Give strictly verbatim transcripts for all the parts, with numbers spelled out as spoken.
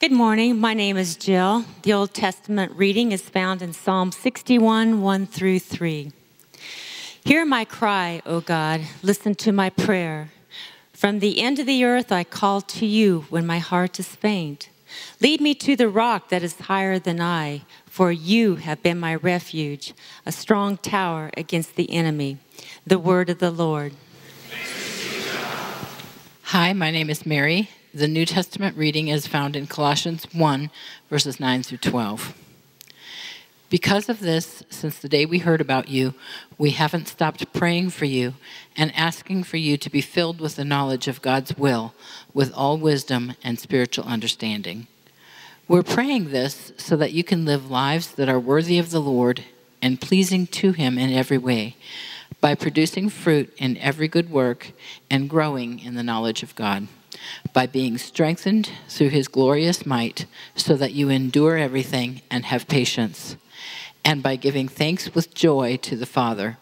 Good morning. My name is Jill. The Old Testament reading is found in Psalm sixty-one, one through three. Hear my cry, O God. Listen to my prayer. From the end of the earth I call to you when my heart is faint. Lead me to the rock that is higher than I, for you have been my refuge, a strong tower against the enemy. The word of the Lord. Hi, my name is Mary. The New Testament reading is found in Colossians one, verses nine through twelve. Because of this, since the day we heard about you, we haven't stopped praying for you and asking for you to be filled with the knowledge of God's will, with all wisdom and spiritual understanding. We're praying this so that you can live lives that are worthy of the Lord and pleasing to Him in every way, by producing fruit in every good work and growing in the knowledge of God, by being strengthened through His glorious might, so that you endure everything and have patience, and by giving thanks with joy to the Father.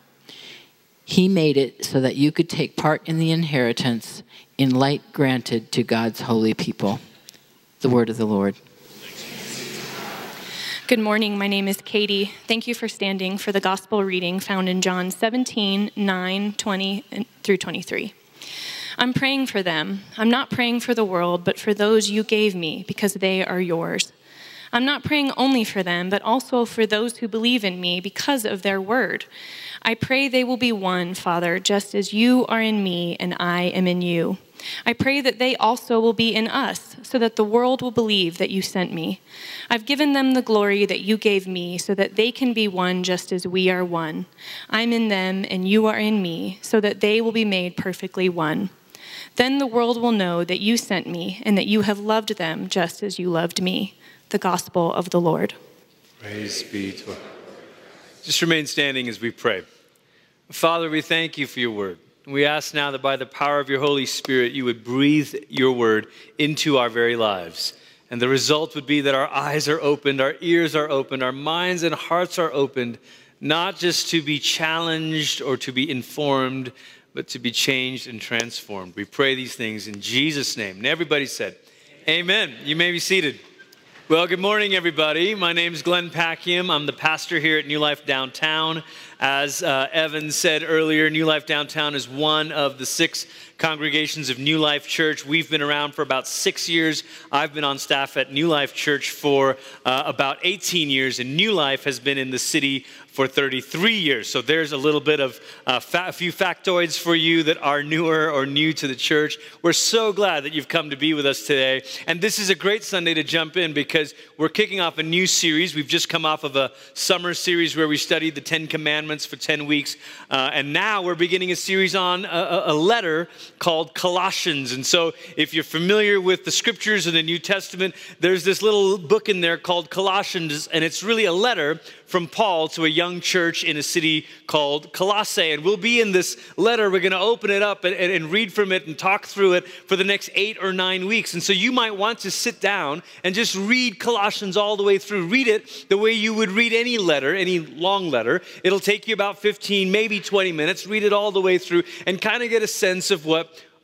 He made it so that you could take part in the inheritance in light granted to God's holy people. The word of the Lord. Good morning. My name is Katie. Thank you for standing for the gospel reading found in John seventeen, nine, twenty through twenty-three. I'm praying for them. I'm not praying for the world, but for those you gave me, because they are yours. I'm not praying only for them, but also for those who believe in me because of their word. I pray they will be one, Father, just as you are in me and I am in you. I pray that they also will be in us, so that the world will believe that you sent me. I've given them the glory that you gave me, so that they can be one just as we are one. I'm in them and you are in me, so that they will be made perfectly one. Then the world will know that you sent me and that you have loved them just as you loved me. The gospel of the Lord. Praise be to God. Just remain standing as we pray. Father, we thank you for your word. We ask now that by the power of your Holy Spirit, you would breathe your word into our very lives. And the result would be that our eyes are opened, our ears are opened, our minds and hearts are opened, not just to be challenged or to be informed, but to be changed and transformed. We pray these things in Jesus' name. And everybody said, amen. Amen. You may be seated. Well, good morning, everybody. My name is Glenn Packiam. I'm the pastor here at New Life Downtown. As uh, Evan said earlier, New Life Downtown is one of the six congregations of New Life Church. We've been around for about six years. I've been on staff at New Life Church for uh, about eighteen years, and New Life has been in the city for thirty-three years. So there's a little bit of uh, fa- a few factoids for you that are newer or new to the church. We're so glad that you've come to be with us today. And this is a great Sunday to jump in because we're kicking off a new series. We've just come off of a summer series where we studied the Ten Commandments for ten weeks. Uh, and now we're beginning a series on a, a letter called Colossians. And so if you're familiar with the scriptures in the New Testament, there's this little book in there called Colossians, and it's really a letter from Paul to a young church in a city called Colossae. And we'll be in this letter. We're going to open it up and, and, and read from it and talk through it for the next eight or nine weeks. And so you might want to sit down and just read Colossians all the way through. Read it the way you would read any letter, any long letter. It'll take you about fifteen, maybe twenty minutes. Read it all the way through and kind of get a sense of what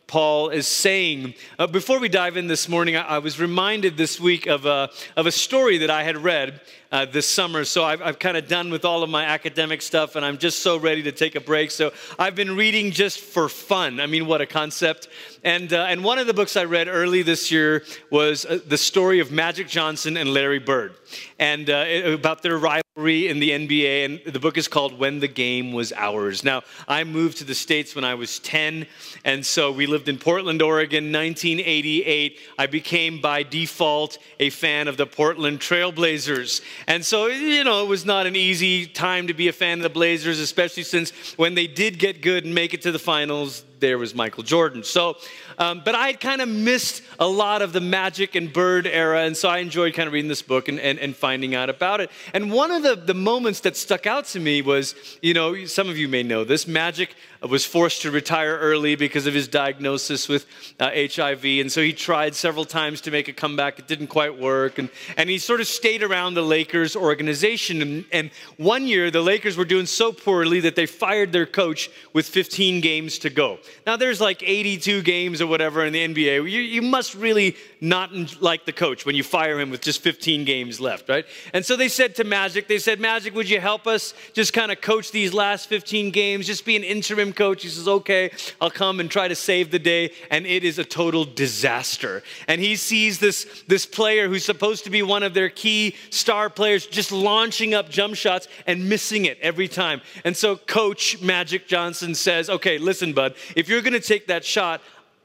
Paul is saying. Uh, before we dive in this morning, I, I was reminded this week of a, of a story that I had read uh, this summer. So I've, I've kind of done with all of my academic stuff, and I'm just so ready to take a break. So I've been reading just for fun. I mean, what a concept. And, uh, and one of the books I read early this year was uh, the story of Magic Johnson and Larry Bird, and uh, it, about their rivalry in the N B A, and the book is called When the Game Was Ours. Now, I moved to the States when I was ten, and so we lived in Portland, Oregon, nineteen eighty-eight. I became, by default, a fan of the Portland Trailblazers. And so, you know, it was not an easy time to be a fan of the Blazers, especially since when they did get good and make it to the finals, there was Michael Jordan. So, um, but I had kind of missed a lot of the Magic and Bird era, and so I enjoyed kind of reading this book and, and, and finding out about it. And one of the, the moments that stuck out to me was, you know, some of you may know this, Magic was forced to retire early because of his diagnosis with uh, H I V, and so he tried several times to make a comeback. It didn't quite work, and, and he sort of stayed around the Lakers organization. And, and one year, the Lakers were doing so poorly that they fired their coach with fifteen games to go. now there's like eighty-two games or whatever in the N B A. You, you must really not like the coach when you fire him with just fifteen games left, right? And so they said to Magic, they said, Magic, would you help us just kind of coach these last fifteen games? Just be an interim coach. He says, okay, I'll come and try to save the day. And it is a total disaster. And he sees this, this player who's supposed to be one of their key star players just launching up jump shots and missing it every time. And so Coach Magic Johnson says, okay, listen, bud, if you're going to take that shot,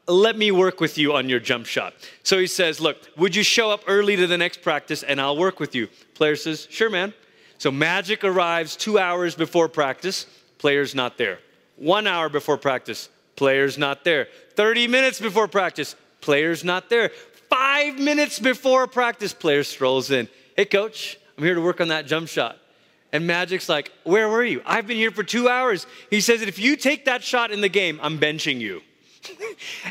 let me work with you on your jump shot. So he says, look, would you show up early to the next practice and I'll work with you? Player says, sure, man. So Magic arrives two hours before practice. Player's not there. One hour before practice. Player's not there. thirty minutes before practice. Player's not there. Five minutes before practice. Player strolls in. Hey, coach, I'm here to work on that jump shot. And Magic's like, where were you? I've been here for two hours. He says, if you take that shot in the game, I'm benching you.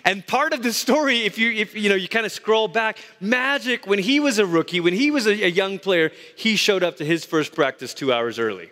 And part of the story, if you if you know, you kind of scroll back, Magic, when he was a rookie, when he was a, a young player, he showed up to his first practice two hours early.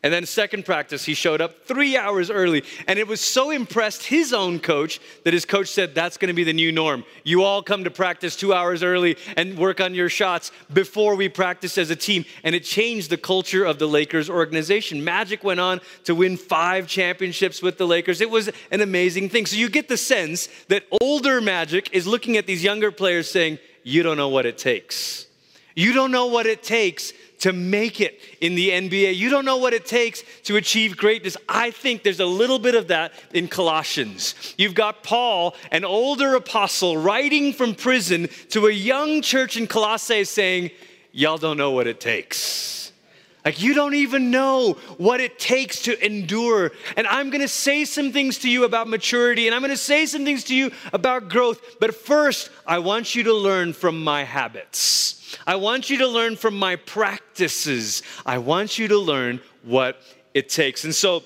And then second practice, he showed up three hours early. And it was so impressed his own coach that his coach said, that's going to be the new norm. You all come to practice two hours early and work on your shots before we practice as a team. And it changed the culture of the Lakers organization. Magic went on to win five championships with the Lakers. It was an amazing thing. So you get the sense that older Magic is looking at these younger players saying, you don't know what it takes. You don't know what it takes to make it in the N B A. You don't know what it takes to achieve greatness. I think there's a little bit of that in Colossians. You've got Paul, an older apostle, writing from prison to a young church in Colossae saying, y'all don't know what it takes. Like, you don't even know what it takes to endure. And I'm going to say some things to you about maturity, and I'm going to say some things to you about growth. But first, I want you to learn from my habits. I want you to learn from my practices. I want you to learn what it takes. And so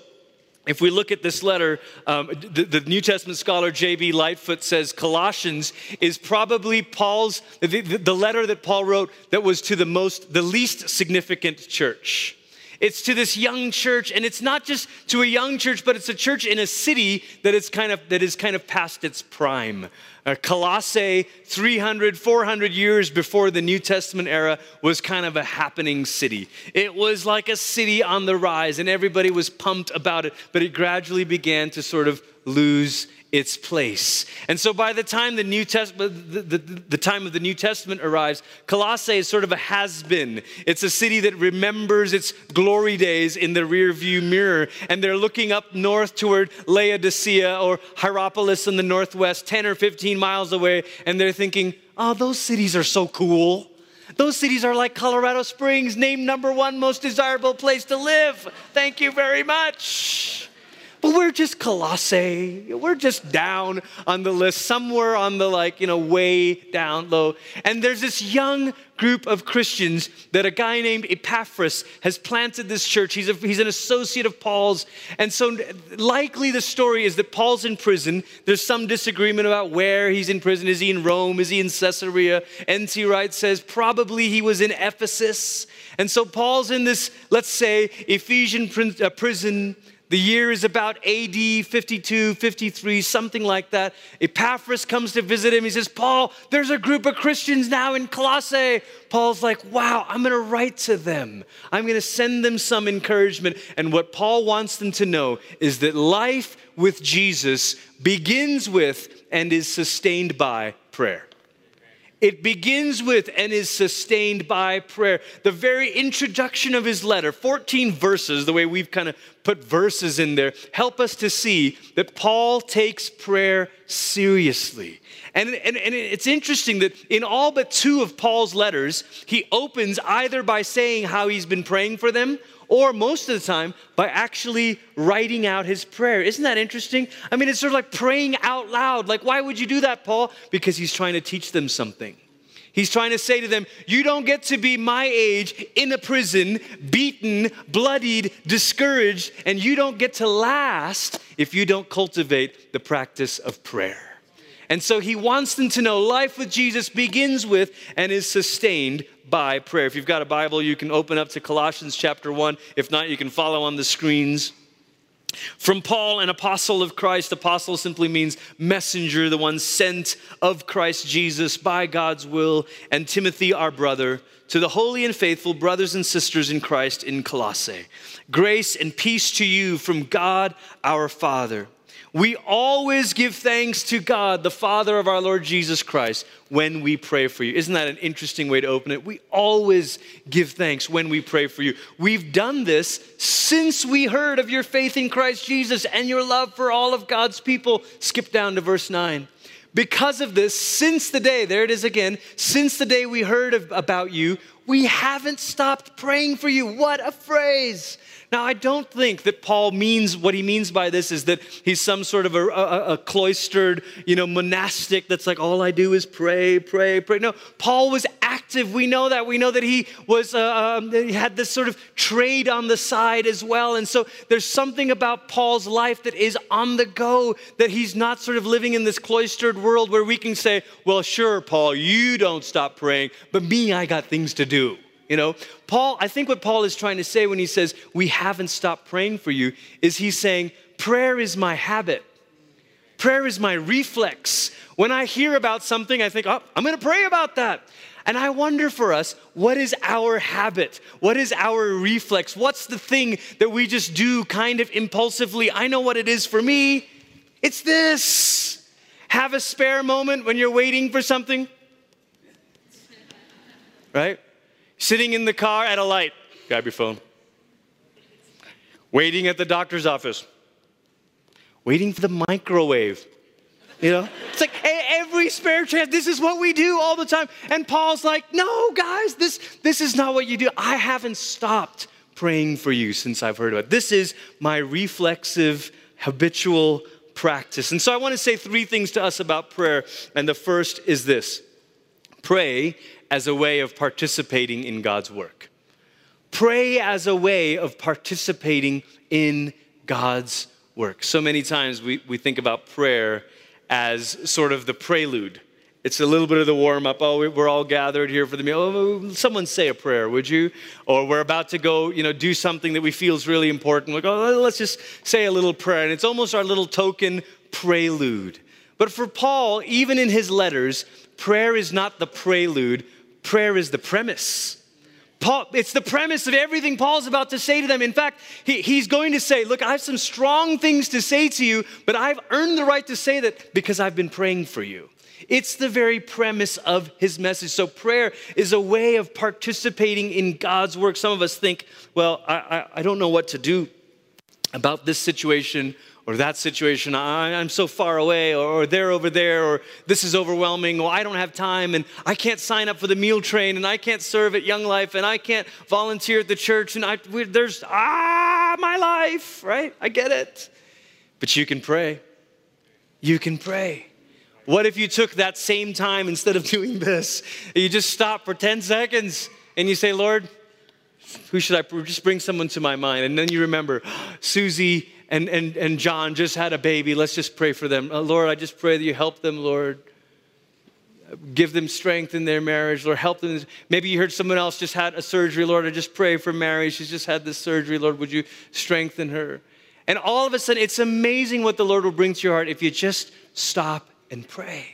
if we look at this letter, um, the, the New Testament scholar J B Lightfoot says Colossians is probably Paul's, the, the letter that Paul wrote that was to the most, the least significant church. It's to this young church, and it's not just to a young church, but it's a church in a city that is kind of, that is kind of past its prime. Uh, Colossae, three hundred, four hundred years before the New Testament era, was kind of a happening city. It was like a city on the rise, and everybody was pumped about it, but it gradually began to sort of lose its place. And so by the time the New Testament, the, the, the time of the New Testament arrives, Colossae is sort of a has-been. It's a city that remembers its glory days in the rearview mirror, and they're looking up north toward Laodicea or Hierapolis in the northwest, ten or fifteen miles away, and they're thinking, oh, those cities are so cool. Those cities are like Colorado Springs, named number one most desirable place to live. Thank you very much. But we're just Colossae. We're just down on the list, somewhere on the, like, you know, way down low. And there's this young group of Christians that a guy named Epaphras has planted this church. He's a, he's an associate of Paul's. And so likely the story is that Paul's in prison. There's some disagreement about where he's in prison. Is he in Rome? Is he in Caesarea? N C Wright says probably he was in Ephesus. And so Paul's in this, let's say, Ephesian pr- uh, prison. The year is about A D fifty-two, fifty-three, something like that. Epaphras comes to visit him. He says, Paul, there's a group of Christians now in Colossae. Paul's like, wow, I'm going to write to them. I'm going to send them some encouragement. And what Paul wants them to know is that life with Jesus begins with and is sustained by prayer. It begins with and is sustained by prayer. The very introduction of his letter, fourteen verses, the way we've kind of put verses in there, help us to see that Paul takes prayer seriously. And, and, and it's interesting that in all but two of Paul's letters, he opens either by saying how he's been praying for them, or most of the time by actually writing out his prayer. Isn't that interesting? I mean, it's sort of like praying out loud. Like, why would you do that, Paul? Because he's trying to teach them something. He's trying to say to them, you don't get to be my age in a prison, beaten, bloodied, discouraged, and you don't get to last if you don't cultivate the practice of prayer. And so he wants them to know life with Jesus begins with and is sustained by prayer. If you've got a Bible, you can open up to Colossians chapter one. If not, you can follow on the screens. From Paul, an apostle of Christ. Apostle simply means messenger, the one sent of Christ Jesus by God's will. And Timothy, our brother, to the holy and faithful brothers and sisters in Christ in Colossae. Grace and peace to you from God our Father. We always give thanks to God, the Father of our Lord Jesus Christ, when we pray for you. Isn't that an interesting way to open it? We always give thanks when we pray for you. We've done this since we heard of your faith in Christ Jesus and your love for all of God's people. Skip down to verse nine. Because of this, since the day, there it is again, since the day we heard of, about you, we haven't stopped praying for you. What a phrase. Now, I don't think that Paul means, what he means by this is that he's some sort of a, a, a cloistered, you know, monastic that's like, all I do is pray, pray, pray. No, Paul was active. We know that. We know that he was, uh, um, he had this sort of trade on the side as well. And so there's something about Paul's life that is on the go, that he's not sort of living in this cloistered world where we can say, well, sure, Paul, you don't stop praying, but me, I got things to do. Do. You know, Paul, I think what Paul is trying to say when he says, we haven't stopped praying for you, is he's saying, prayer is my habit. Prayer is my reflex. When I hear about something, I think, oh, I'm going to pray about that. And I wonder for us, what is our habit? What is our reflex? What's the thing that we just do kind of impulsively? I know what it is for me. It's this. Have a spare moment when you're waiting for something. Right? Sitting in the car at a light, grab your phone. Waiting at the doctor's office. Waiting for the microwave. You know? It's like every spare chance, this is what we do all the time. And Paul's like, no, guys, this, this is not what you do. I haven't stopped praying for you since I've heard about it. This is my reflexive, habitual practice. And so I want to say three things to us about prayer. And the first is this. Pray as a way of participating in God's work. Pray as a way of participating in God's work. So many times we, we think about prayer as sort of the prelude. It's a little bit of the warm-up. Oh, we're all gathered here for the meal. Oh, someone say a prayer, would you? Or we're about to go, you know, do something that we feel is really important. Like, oh, let's just say a little prayer. And it's almost our little token prelude. But for Paul, even in his letters, prayer is not the prelude. Prayer is the premise. Paul, it's the premise of everything Paul's about to say to them. In fact, he, he's going to say, look, I have some strong things to say to you, but I've earned the right to say that because I've been praying for you. It's the very premise of his message. So prayer is a way of participating in God's work. Some of us think, well, I, I, I don't know what to do about this situation or that situation, I, I'm so far away, or, or they're over there, or this is overwhelming, or I don't have time, and I can't sign up for the meal train, and I can't serve at Young Life, and I can't volunteer at the church, and I, we, there's, ah, my life, right? I get it. But you can pray. You can pray. What if you took that same time instead of doing this? You just stop for ten seconds, and you say, Lord, who should I, pr- just bring someone to my mind, and then you remember, Susie, And, and and John just had a baby. Let's just pray for them. Uh, Lord, I just pray that you help them, Lord. Give them strength in their marriage, Lord. Help them. Maybe you heard someone else just had a surgery. Lord, I just pray for Mary. She's just had this surgery. Lord, would you strengthen her? And all of a sudden, it's amazing what the Lord will bring to your heart if you just stop and pray.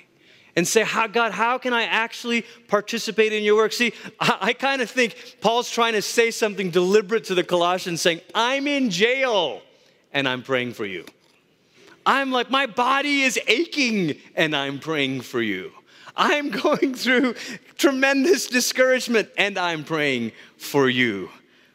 And say, how, God, how can I actually participate in your work? See, I, I kind of think Paul's trying to say something deliberate to the Colossians saying, I'm in jail. And I'm praying for you. I'm like, my body is aching, and I'm praying for you. I'm going through tremendous discouragement, and I'm praying for you.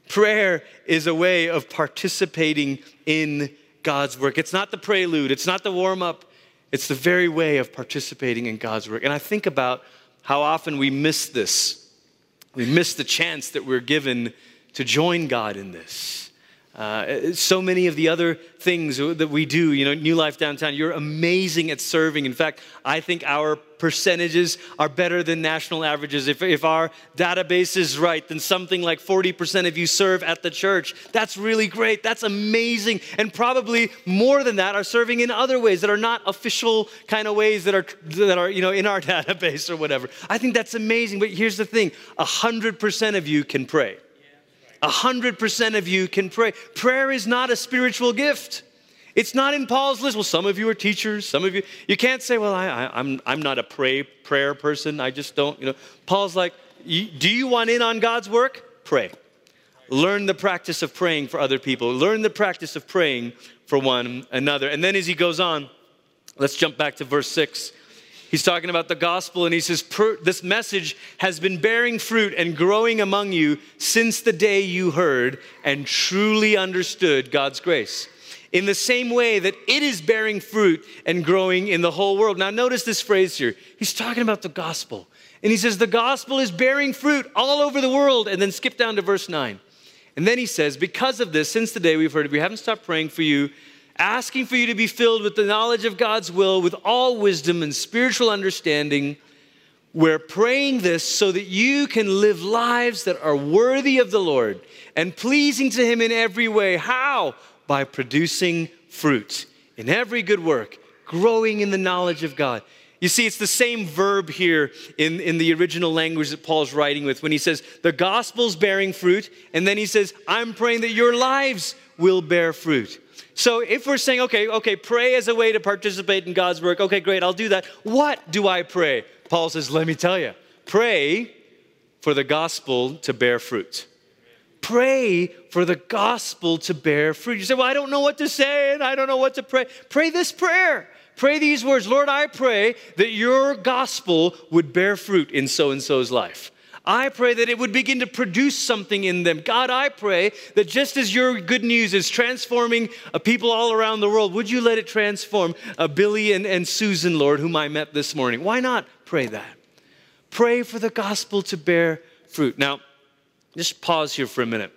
Prayer is a way of participating in God's work. It's not the prelude. It's not the warm-up. It's the very way of participating in God's work. And I think about how often we miss this. We miss the chance that we're given to join God in this. Uh, so many of the other things that we do, you know, New Life Downtown, you're amazing at serving. In fact, I think our percentages are better than national averages. If, if our database is right, then something like forty percent of you serve at the church. That's really great. That's amazing. And probably more than that are serving in other ways that are not official kind of ways that are, that are, you know, in our database or whatever. I think that's amazing. But here's the thing, one hundred percent of you can pray. A hundred percent of you can pray. Prayer is not a spiritual gift. It's not in Paul's list. Well, some of you are teachers. Some of you, you can't say, well, I, I, I'm, I'm not a pray, prayer person. I just don't, you know. Paul's like, do you want in on God's work? Pray. Learn the practice of praying for other people. Learn the practice of praying for one another. And then as he goes on, let's jump back to verse six. He's talking about the gospel, and he says, this message has been bearing fruit and growing among you since the day you heard and truly understood God's grace, in the same way that it is bearing fruit and growing in the whole world. Now, notice this phrase here. He's talking about the gospel, and he says the gospel is bearing fruit all over the world. And then skip down to verse nine. And then he says, because of this, since the day we've heard it, we haven't stopped praying for you, asking for you to be filled with the knowledge of God's will, with all wisdom and spiritual understanding. We're praying this so that you can live lives that are worthy of the Lord and pleasing to him in every way. How? By producing fruit in every good work, growing in the knowledge of God. You see, it's the same verb here in, in the original language that Paul's writing with when he says, the gospel's bearing fruit, and then he says, I'm praying that your lives will bear fruit. So if we're saying, okay, okay, pray as a way to participate in God's work, okay, great, I'll do that. What do I pray? Paul says, let me tell you, pray for the gospel to bear fruit. Pray for the gospel to bear fruit. You say, well, I don't know what to say, and I don't know what to pray. Pray this prayer. Pray these words. Lord, I pray that your gospel would bear fruit in so-and-so's life. I pray that it would begin to produce something in them. God, I pray that just as your good news is transforming people all around the world, would you let it transform Billy and, and Susan, Lord, whom I met this morning? Why not pray that? Pray for the gospel to bear fruit. Now, just pause here for a minute,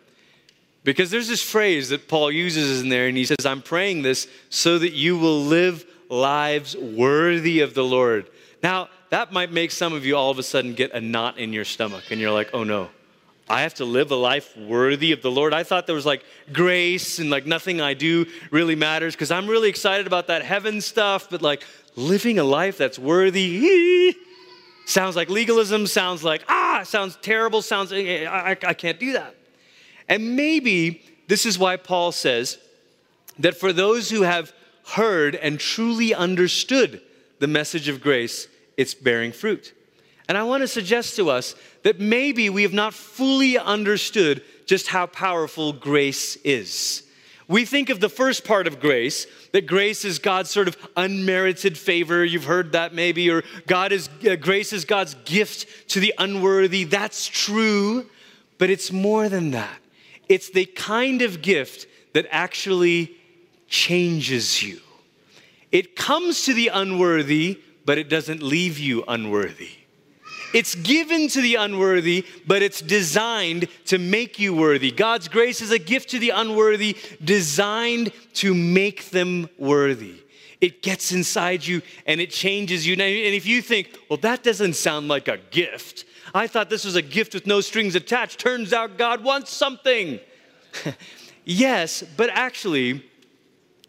because there's this phrase that Paul uses in there, and he says, I'm praying this so that you will live lives worthy of the Lord. Now, that might make some of you all of a sudden get a knot in your stomach, and you're like, oh no, I have to live a life worthy of the Lord. I thought there was like grace and like nothing I do really matters, because I'm really excited about that heaven stuff, but like living a life that's worthy sounds like legalism, sounds like, ah, sounds terrible, sounds, I, I, I can't do that. And maybe this is why Paul says that for those who have heard and truly understood the message of grace, it's bearing fruit. And I want to suggest to us that maybe we have not fully understood just how powerful grace is. We think of the first part of grace, that grace is God's sort of unmerited favor. You've heard that maybe, or God is uh, grace is God's gift to the unworthy. That's true, but it's more than that. It's the kind of gift that actually changes you. It comes to the unworthy, but it doesn't leave you unworthy. It's given to the unworthy, but it's designed to make you worthy. God's grace is a gift to the unworthy, designed to make them worthy. It gets inside you and it changes you. And if you think, well, that doesn't sound like a gift. I thought this was a gift with no strings attached. Turns out God wants something. Yes, but actually,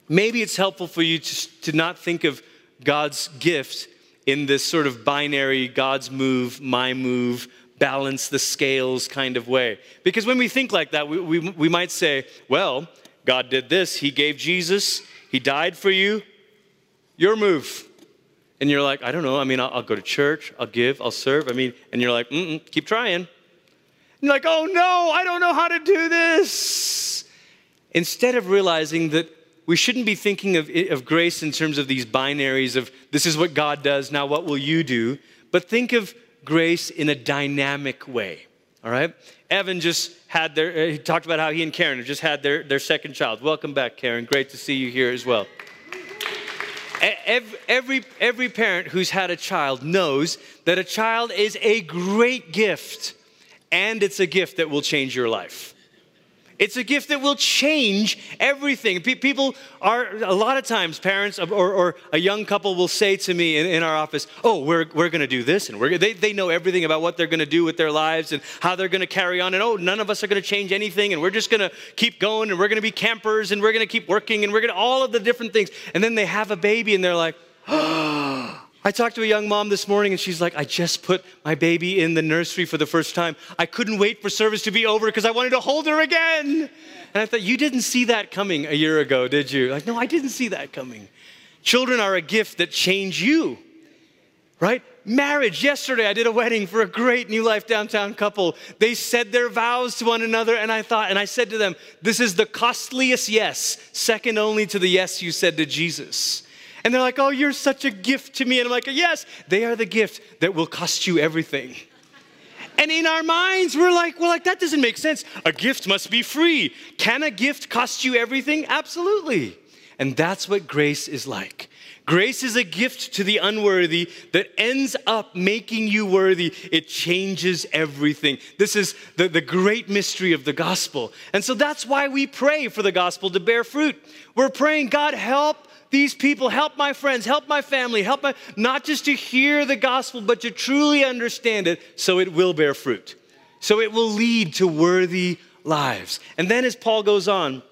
maybe it's helpful for you to, to not think of God's gift in this sort of binary, God's move, my move, balance the scales kind of way. Because when we think like that, we, we, we might say, well, God did this. He gave Jesus. He died for you. Your move. And you're like, I don't know. I mean, I'll, I'll go to church. I'll give. I'll serve. I mean, and you're like, mm-mm, keep trying. And you're like, oh, no, I don't know how to do this. Instead of realizing that we shouldn't be thinking of, of grace in terms of these binaries of this is what God does, now what will you do? But think of grace in a dynamic way, all right? Evan just had their, he talked about how he and Karen just had their, their second child. Welcome back, Karen. Great to see you here as well. Every, every, every parent who's had a child knows that a child is a great gift, and it's a gift that will change your life. It's a gift that will change everything. People are, a lot of times, parents or, or a young couple will say to me in, in our office, oh, we're, we're going to do this. And we're, they, they know everything about what they're going to do with their lives and how they're going to carry on. And, oh, none of us are going to change anything. And we're just going to keep going. And we're going to be campers. And we're going to keep working. And we're going to all of the different things. And then they have a baby. And they're like, oh, I talked to a young mom this morning, and she's like, I just put my baby in the nursery for the first time. I couldn't wait for service to be over because I wanted to hold her again. And I thought, you didn't see that coming a year ago, did you? Like, no, I didn't see that coming. Children are a gift that change you, right? Marriage. Yesterday, I did a wedding for a great New Life Downtown couple. They said their vows to one another, and I thought, and I said to them, this is the costliest yes, second only to the yes you said to Jesus. And they're like, oh, you're such a gift to me. And I'm like, yes, they are the gift that will cost you everything. And in our minds, we're like, well, like, that doesn't make sense. A gift must be free. Can a gift cost you everything? Absolutely. And that's what grace is like. Grace is a gift to the unworthy that ends up making you worthy. It changes everything. This is the, the great mystery of the gospel. And so that's why we pray for the gospel to bear fruit. We're praying, God, help these people, help my friends, help my family, help my, not just to hear the gospel, but to truly understand it so it will bear fruit. So it will lead to worthy lives. And then as Paul goes on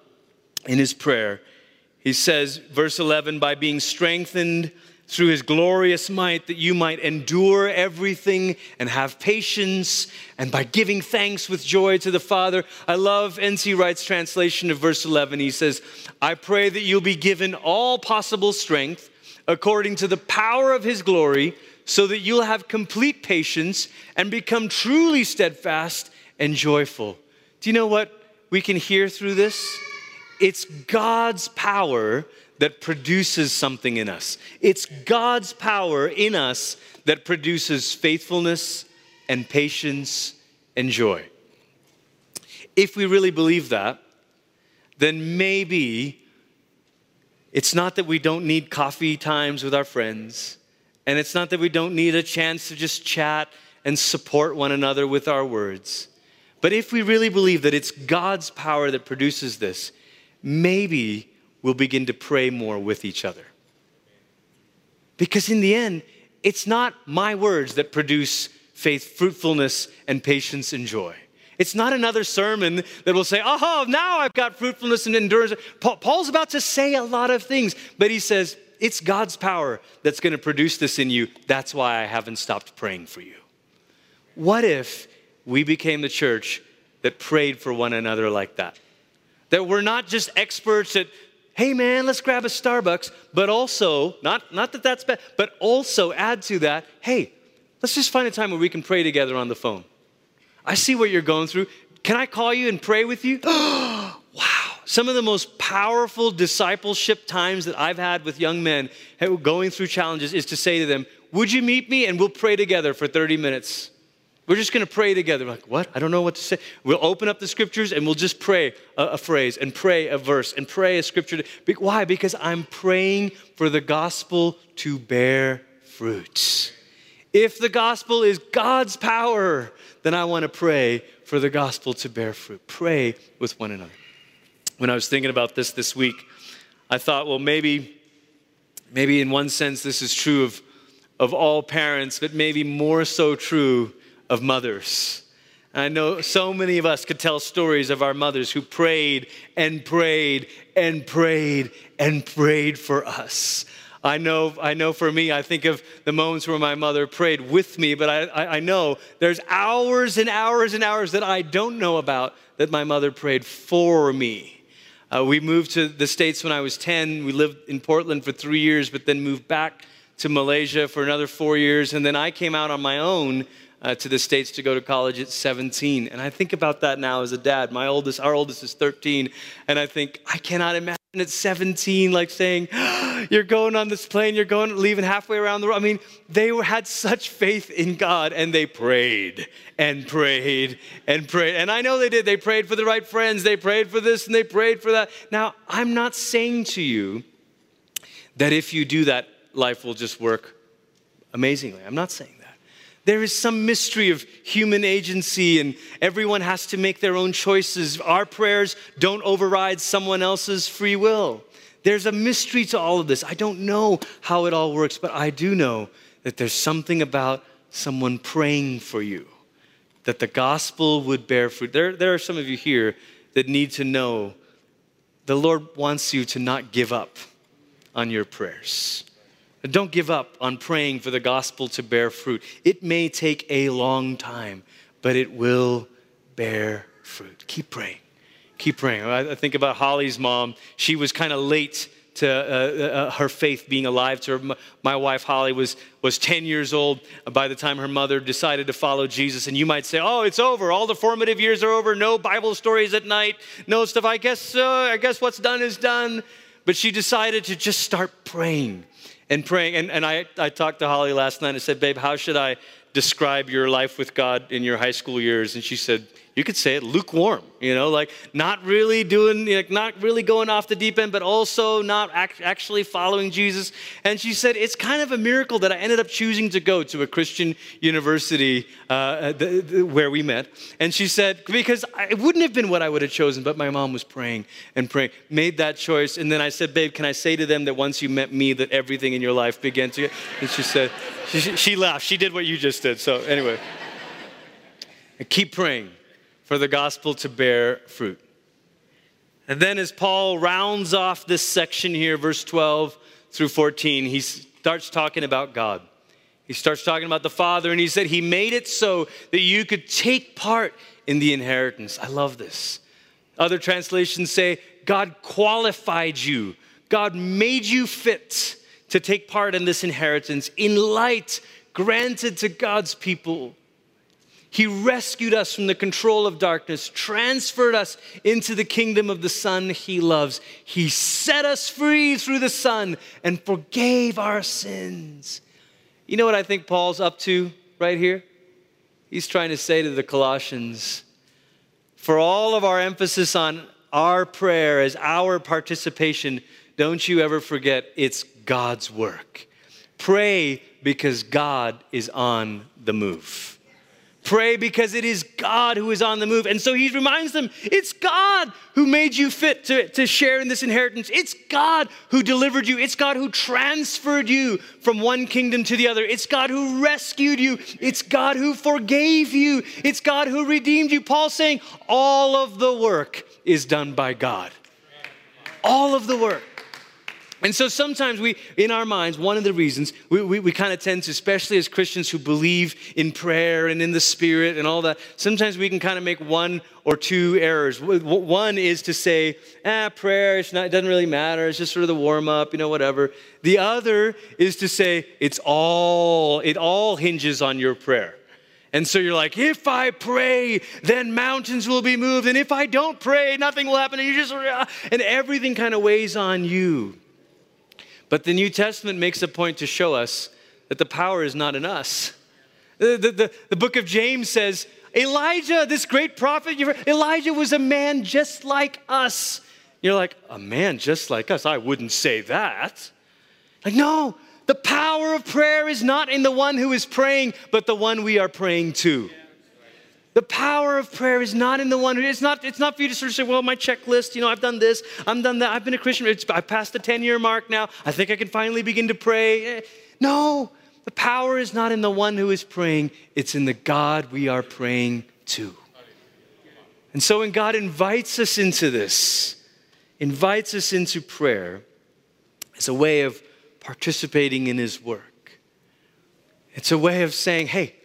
in his prayer, he says, verse eleven, by being strengthened through his glorious might, that you might endure everything and have patience, and by giving thanks with joy to the Father. I love N C Wright's translation of verse eleven. He says, I pray that you'll be given all possible strength according to the power of his glory, so that you'll have complete patience and become truly steadfast and joyful. Do you know what we can hear through this? It's God's power that produces something in us. It's God's power in us that produces faithfulness and patience and joy. If we really believe that, then maybe it's not that we don't need coffee times with our friends, and it's not that we don't need a chance to just chat and support one another with our words. But if we really believe that it's God's power that produces this, maybe we'll begin to pray more with each other. Because in the end, it's not my words that produce faith, fruitfulness, and patience and joy. It's not another sermon that will say, oh, now I've got fruitfulness and endurance. Paul's about to say a lot of things, but he says, it's God's power that's going to produce this in you. That's why I haven't stopped praying for you. What if we became the church that prayed for one another like that? That we're not just experts at, hey man, let's grab a Starbucks, but also, not, not that that's bad, but also add to that, hey, let's just find a time where we can pray together on the phone. I see what you're going through. Can I call you and pray with you? Wow. Some of the most powerful discipleship times that I've had with young men going through challenges is to say to them, would you meet me and we'll pray together for thirty minutes? We're just going to pray together. We're like, what? I don't know what to say. We'll open up the scriptures and we'll just pray a, a phrase and pray a verse and pray a scripture. Why? Because I'm praying for the gospel to bear fruit. If the gospel is God's power, then I want to pray for the gospel to bear fruit. Pray with one another. When I was thinking about this this week, I thought, well, maybe, maybe in one sense this is true of, of all parents, but maybe more so true of mothers. I know so many of us could tell stories of our mothers who prayed and prayed and prayed and prayed for us. I know, I know for me, I think of the moments where my mother prayed with me, but I, I, I know there's hours and hours and hours that I don't know about that my mother prayed for me. Uh, we moved to the States when I was ten. We lived in Portland for three years, but then moved back to Malaysia for another four years. And then I came out on my own Uh, to the States to go to college at seventeen. And I think about that now as a dad. My oldest, our oldest is thirteen. And I think, I cannot imagine at seventeen, like saying, oh, you're going on this plane, you're going, leaving halfway around the world. I mean, they were, had such faith in God, and they prayed and prayed and prayed. And I know they did. They prayed for the right friends. They prayed for this and they prayed for that. Now, I'm not saying to you that if you do that, life will just work amazingly. I'm not saying that. There is some mystery of human agency, and everyone has to make their own choices. Our prayers don't override someone else's free will. There's a mystery to all of this. I don't know how it all works, but I do know that there's something about someone praying for you, that the gospel would bear fruit. There, there are some of you here that need to know the Lord wants you to not give up on your prayers. Don't give up on praying for the gospel to bear fruit. It may take a long time, but it will bear fruit. Keep praying. Keep praying. I think about Holly's mom. She was kind of late to uh, uh, her faith being alive. To her. My wife, Holly, was, was ten years old by the time her mother decided to follow Jesus. And you might say, oh, it's over. All the formative years are over. No Bible stories at night. No stuff. I guess, uh, I guess what's done is done. But she decided to just start praying and praying. And, and I, I talked to Holly last night and I said, babe, how should I describe your life with God in your high school years? And she said, you could say it, lukewarm, you know, like not really doing, like not really going off the deep end, but also not act- actually following Jesus. And she said, it's kind of a miracle that I ended up choosing to go to a Christian university uh, the, the, where we met. And she said, because I, it wouldn't have been what I would have chosen, but my mom was praying and praying, made that choice. And then I said, babe, can I say to them that once you met me, that everything in your life began to, and she said, she, she laughed. She did what you just did. So anyway, keep praying for the gospel to bear fruit. And then as Paul rounds off this section here, verse twelve through fourteen, he starts talking about God. He starts talking about the Father, and he said, he made it so that you could take part in the inheritance. I love this. Other translations say, God qualified you. God made you fit to take part in this inheritance in light granted to God's people. He rescued us from the control of darkness, transferred us into the kingdom of the Son he loves. He set us free through the Son and forgave our sins. You know what I think Paul's up to right here? He's trying to say to the Colossians, for all of our emphasis on our prayer as our participation, don't you ever forget it's God's work. Pray because God is on the move. Pray because it is God who is on the move. And so he reminds them, it's God who made you fit to, to share in this inheritance. It's God who delivered you. It's God who transferred you from one kingdom to the other. It's God who rescued you. It's God who forgave you. It's God who redeemed you. Paul's saying all of the work is done by God. All of the work. And so sometimes we, in our minds, one of the reasons we, we, we kind of tend to, especially as Christians who believe in prayer and in the Spirit and all that, sometimes we can kind of make one or two errors. One is to say, ah, prayer, it's not, it doesn't really matter. It's just sort of the warm-up, you know, whatever. The other is to say, it's all, it all hinges on your prayer. And so you're like, if I pray, then mountains will be moved. And if I don't pray, nothing will happen. And you just, and everything kind of weighs on you. But the New Testament makes a point to show us that the power is not in us. The, the, the, the book of James says, Elijah, this great prophet, Elijah was a man just like us. You're like, a man just like us? I wouldn't say that. Like, no, the power of prayer is not in the one who is praying, but the one we are praying to. The power of prayer is not in the one who, it's not, it's not for you to sort of say, well, my checklist, you know, I've done this, I've done that, I've been a Christian, it's, I've passed the ten-year mark now, I think I can finally begin to pray. No, the power is not in the one who is praying, it's in the God we are praying to. And so when God invites us into this, invites us into prayer as a way of participating in his work, it's a way of saying, hey,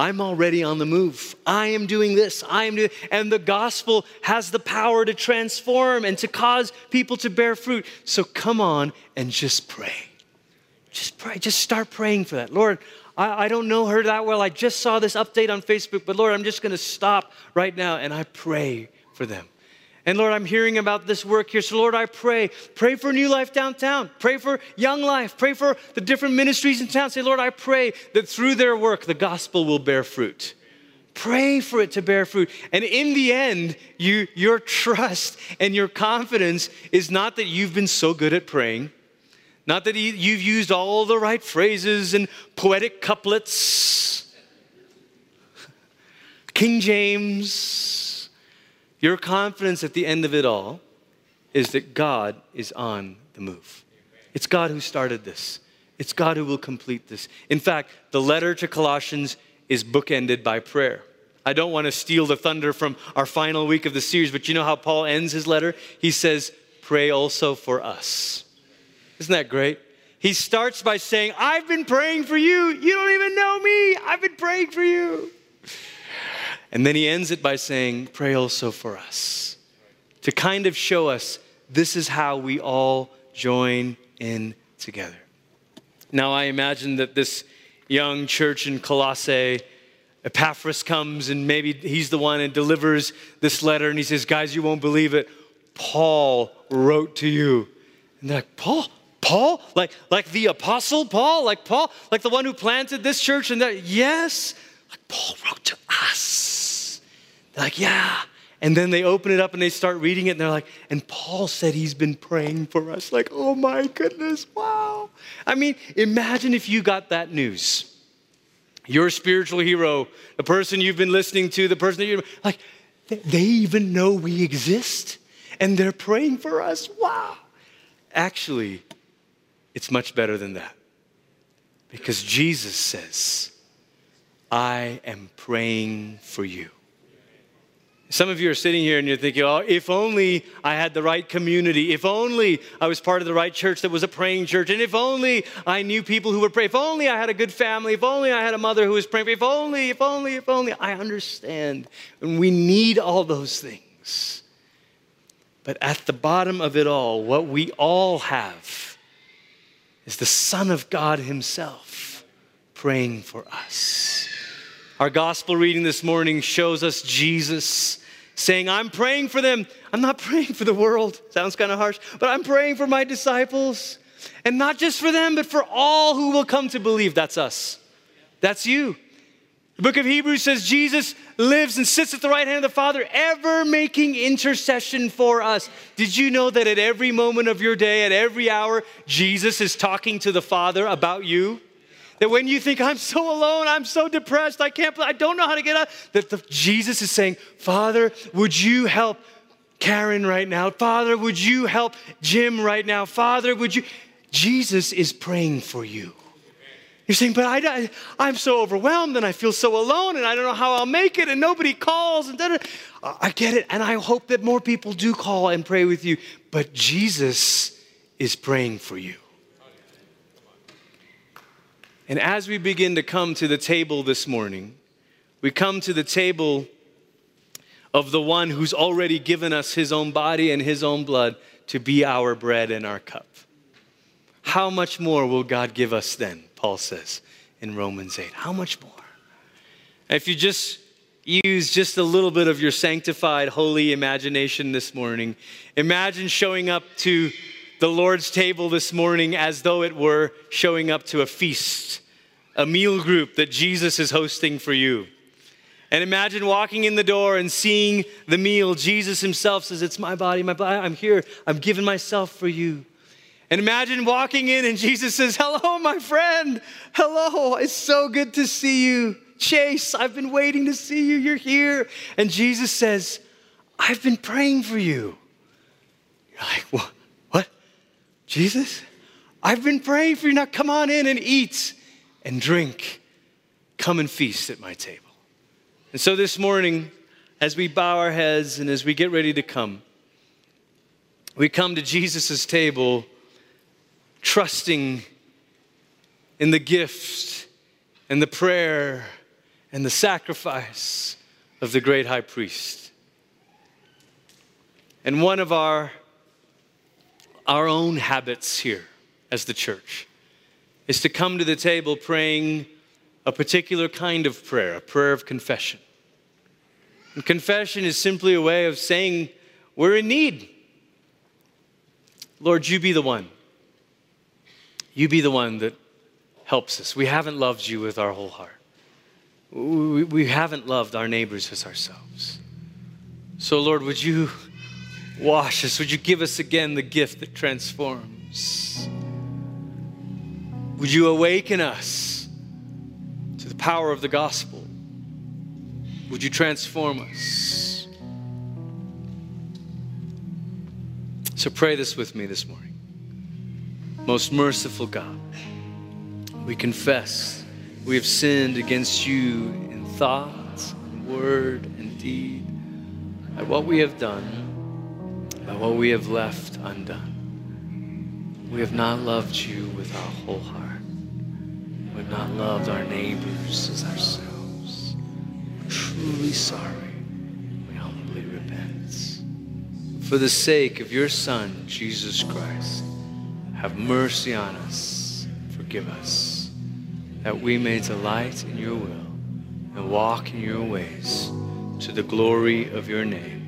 I'm already on the move. I am doing this. I am doing, and the gospel has the power to transform and to cause people to bear fruit. So come on and just pray. Just pray. Just start praying for that. Lord, I, I don't know her that well. I just saw this update on Facebook, but Lord, I'm just going to stop right now and I pray for them. And Lord, I'm hearing about this work here. So Lord, I pray. Pray for New Life Downtown. Pray for Young Life. Pray for the different ministries in town. Say, Lord, I pray that through their work, the gospel will bear fruit. Pray for it to bear fruit. And in the end, you, your trust and your confidence is not that you've been so good at praying. Not that you've used all the right phrases and poetic couplets. King James. Your confidence at the end of it all is that God is on the move. It's God who started this. It's God who will complete this. In fact, the letter to Colossians is bookended by prayer. I don't want to steal the thunder from our final week of the series, but you know how Paul ends his letter? He says, pray also for us. Isn't that great? He starts by saying, I've been praying for you. You don't even know me. I've been praying for you. And then he ends it by saying, pray also for us. To kind of show us this is how we all join in together. Now, I imagine that this young church in Colossae, Epaphras comes and maybe he's the one and delivers this letter. And he says, guys, you won't believe it. Paul wrote to you. And they're like, Paul? Paul? Like, like the apostle Paul? Like Paul? Like the one who planted this church? And that? Yes. Like Paul wrote to us. They're like, yeah. And then they open it up and they start reading it and they're like, and Paul said he's been praying for us. Like, oh my goodness, wow. I mean, imagine if you got that news. Your spiritual hero, the person you've been listening to, the person that you're like, they even know we exist and they're praying for us, wow. Actually, it's much better than that because Jesus says, I am praying for you. Some of you are sitting here and you're thinking, oh, if only I had the right community. If only I was part of the right church that was a praying church. And if only I knew people who would pray. If only I had a good family. If only I had a mother who was praying for me. If only, if only, if only. I understand. And we need all those things. But at the bottom of it all, what we all have is the Son of God himself praying for us. Our gospel reading this morning shows us Jesus saying, I'm praying for them. I'm not praying for the world. Sounds kind of harsh, but I'm praying for my disciples. And not just for them, but for all who will come to believe. That's us. That's you. The book of Hebrews says Jesus lives and sits at the right hand of the Father, ever making intercession for us. Did you know that at every moment of your day, at every hour, Jesus is talking to the Father about you? That when you think, I'm so alone, I'm so depressed, I can't, I don't know how to get out, that the, Jesus is saying, Father, would you help Karen right now? Father, would you help Jim right now? Father, would you? Jesus is praying for you. You're saying, but I, I'm so overwhelmed and I feel so alone and I don't know how I'll make it and nobody calls. And da, da. I get it. And I hope that more people do call and pray with you. But Jesus is praying for you. And as we begin to come to the table this morning, we come to the table of the one who's already given us his own body and his own blood to be our bread and our cup. How much more will God give us then, Paul says in Romans eight? How much more? If you just use just a little bit of your sanctified, holy imagination this morning, imagine showing up to the Lord's table this morning as though it were showing up to a feast, a meal group that Jesus is hosting for you. And imagine walking in the door and seeing the meal. Jesus himself says, it's my body, my body, I'm here. I'm giving myself for you. And imagine walking in and Jesus says, hello, my friend. Hello, it's so good to see you. Chase, I've been waiting to see you. You're here. And Jesus says, I've been praying for you. You're like, what? Jesus, I've been praying for you. Now come on in and eat and drink. Come and feast at my table. And so this morning, as we bow our heads and as we get ready to come, we come to Jesus' table, trusting in the gift and the prayer and the sacrifice of the great high priest. And one of our Our own habits here as the church is to come to the table praying a particular kind of prayer, a prayer of confession. And confession is simply a way of saying we're in need. Lord, you be the one. You be the one that helps us. We haven't loved you with our whole heart. We, we haven't loved our neighbors as ourselves. So Lord, would you wash us. Would you give us again the gift that transforms? Would you awaken us to the power of the gospel? Would you transform us? So pray this with me this morning. Most merciful God, we confess we have sinned against you in thought, word, and deed, at what we have done, by what we have left undone. We have not loved you with our whole heart. We have not loved our neighbors as ourselves. We're truly sorry. We humbly repent. For the sake of your Son, Jesus Christ, have mercy on us. Forgive us, that we may delight in your will and walk in your ways to the glory of your name.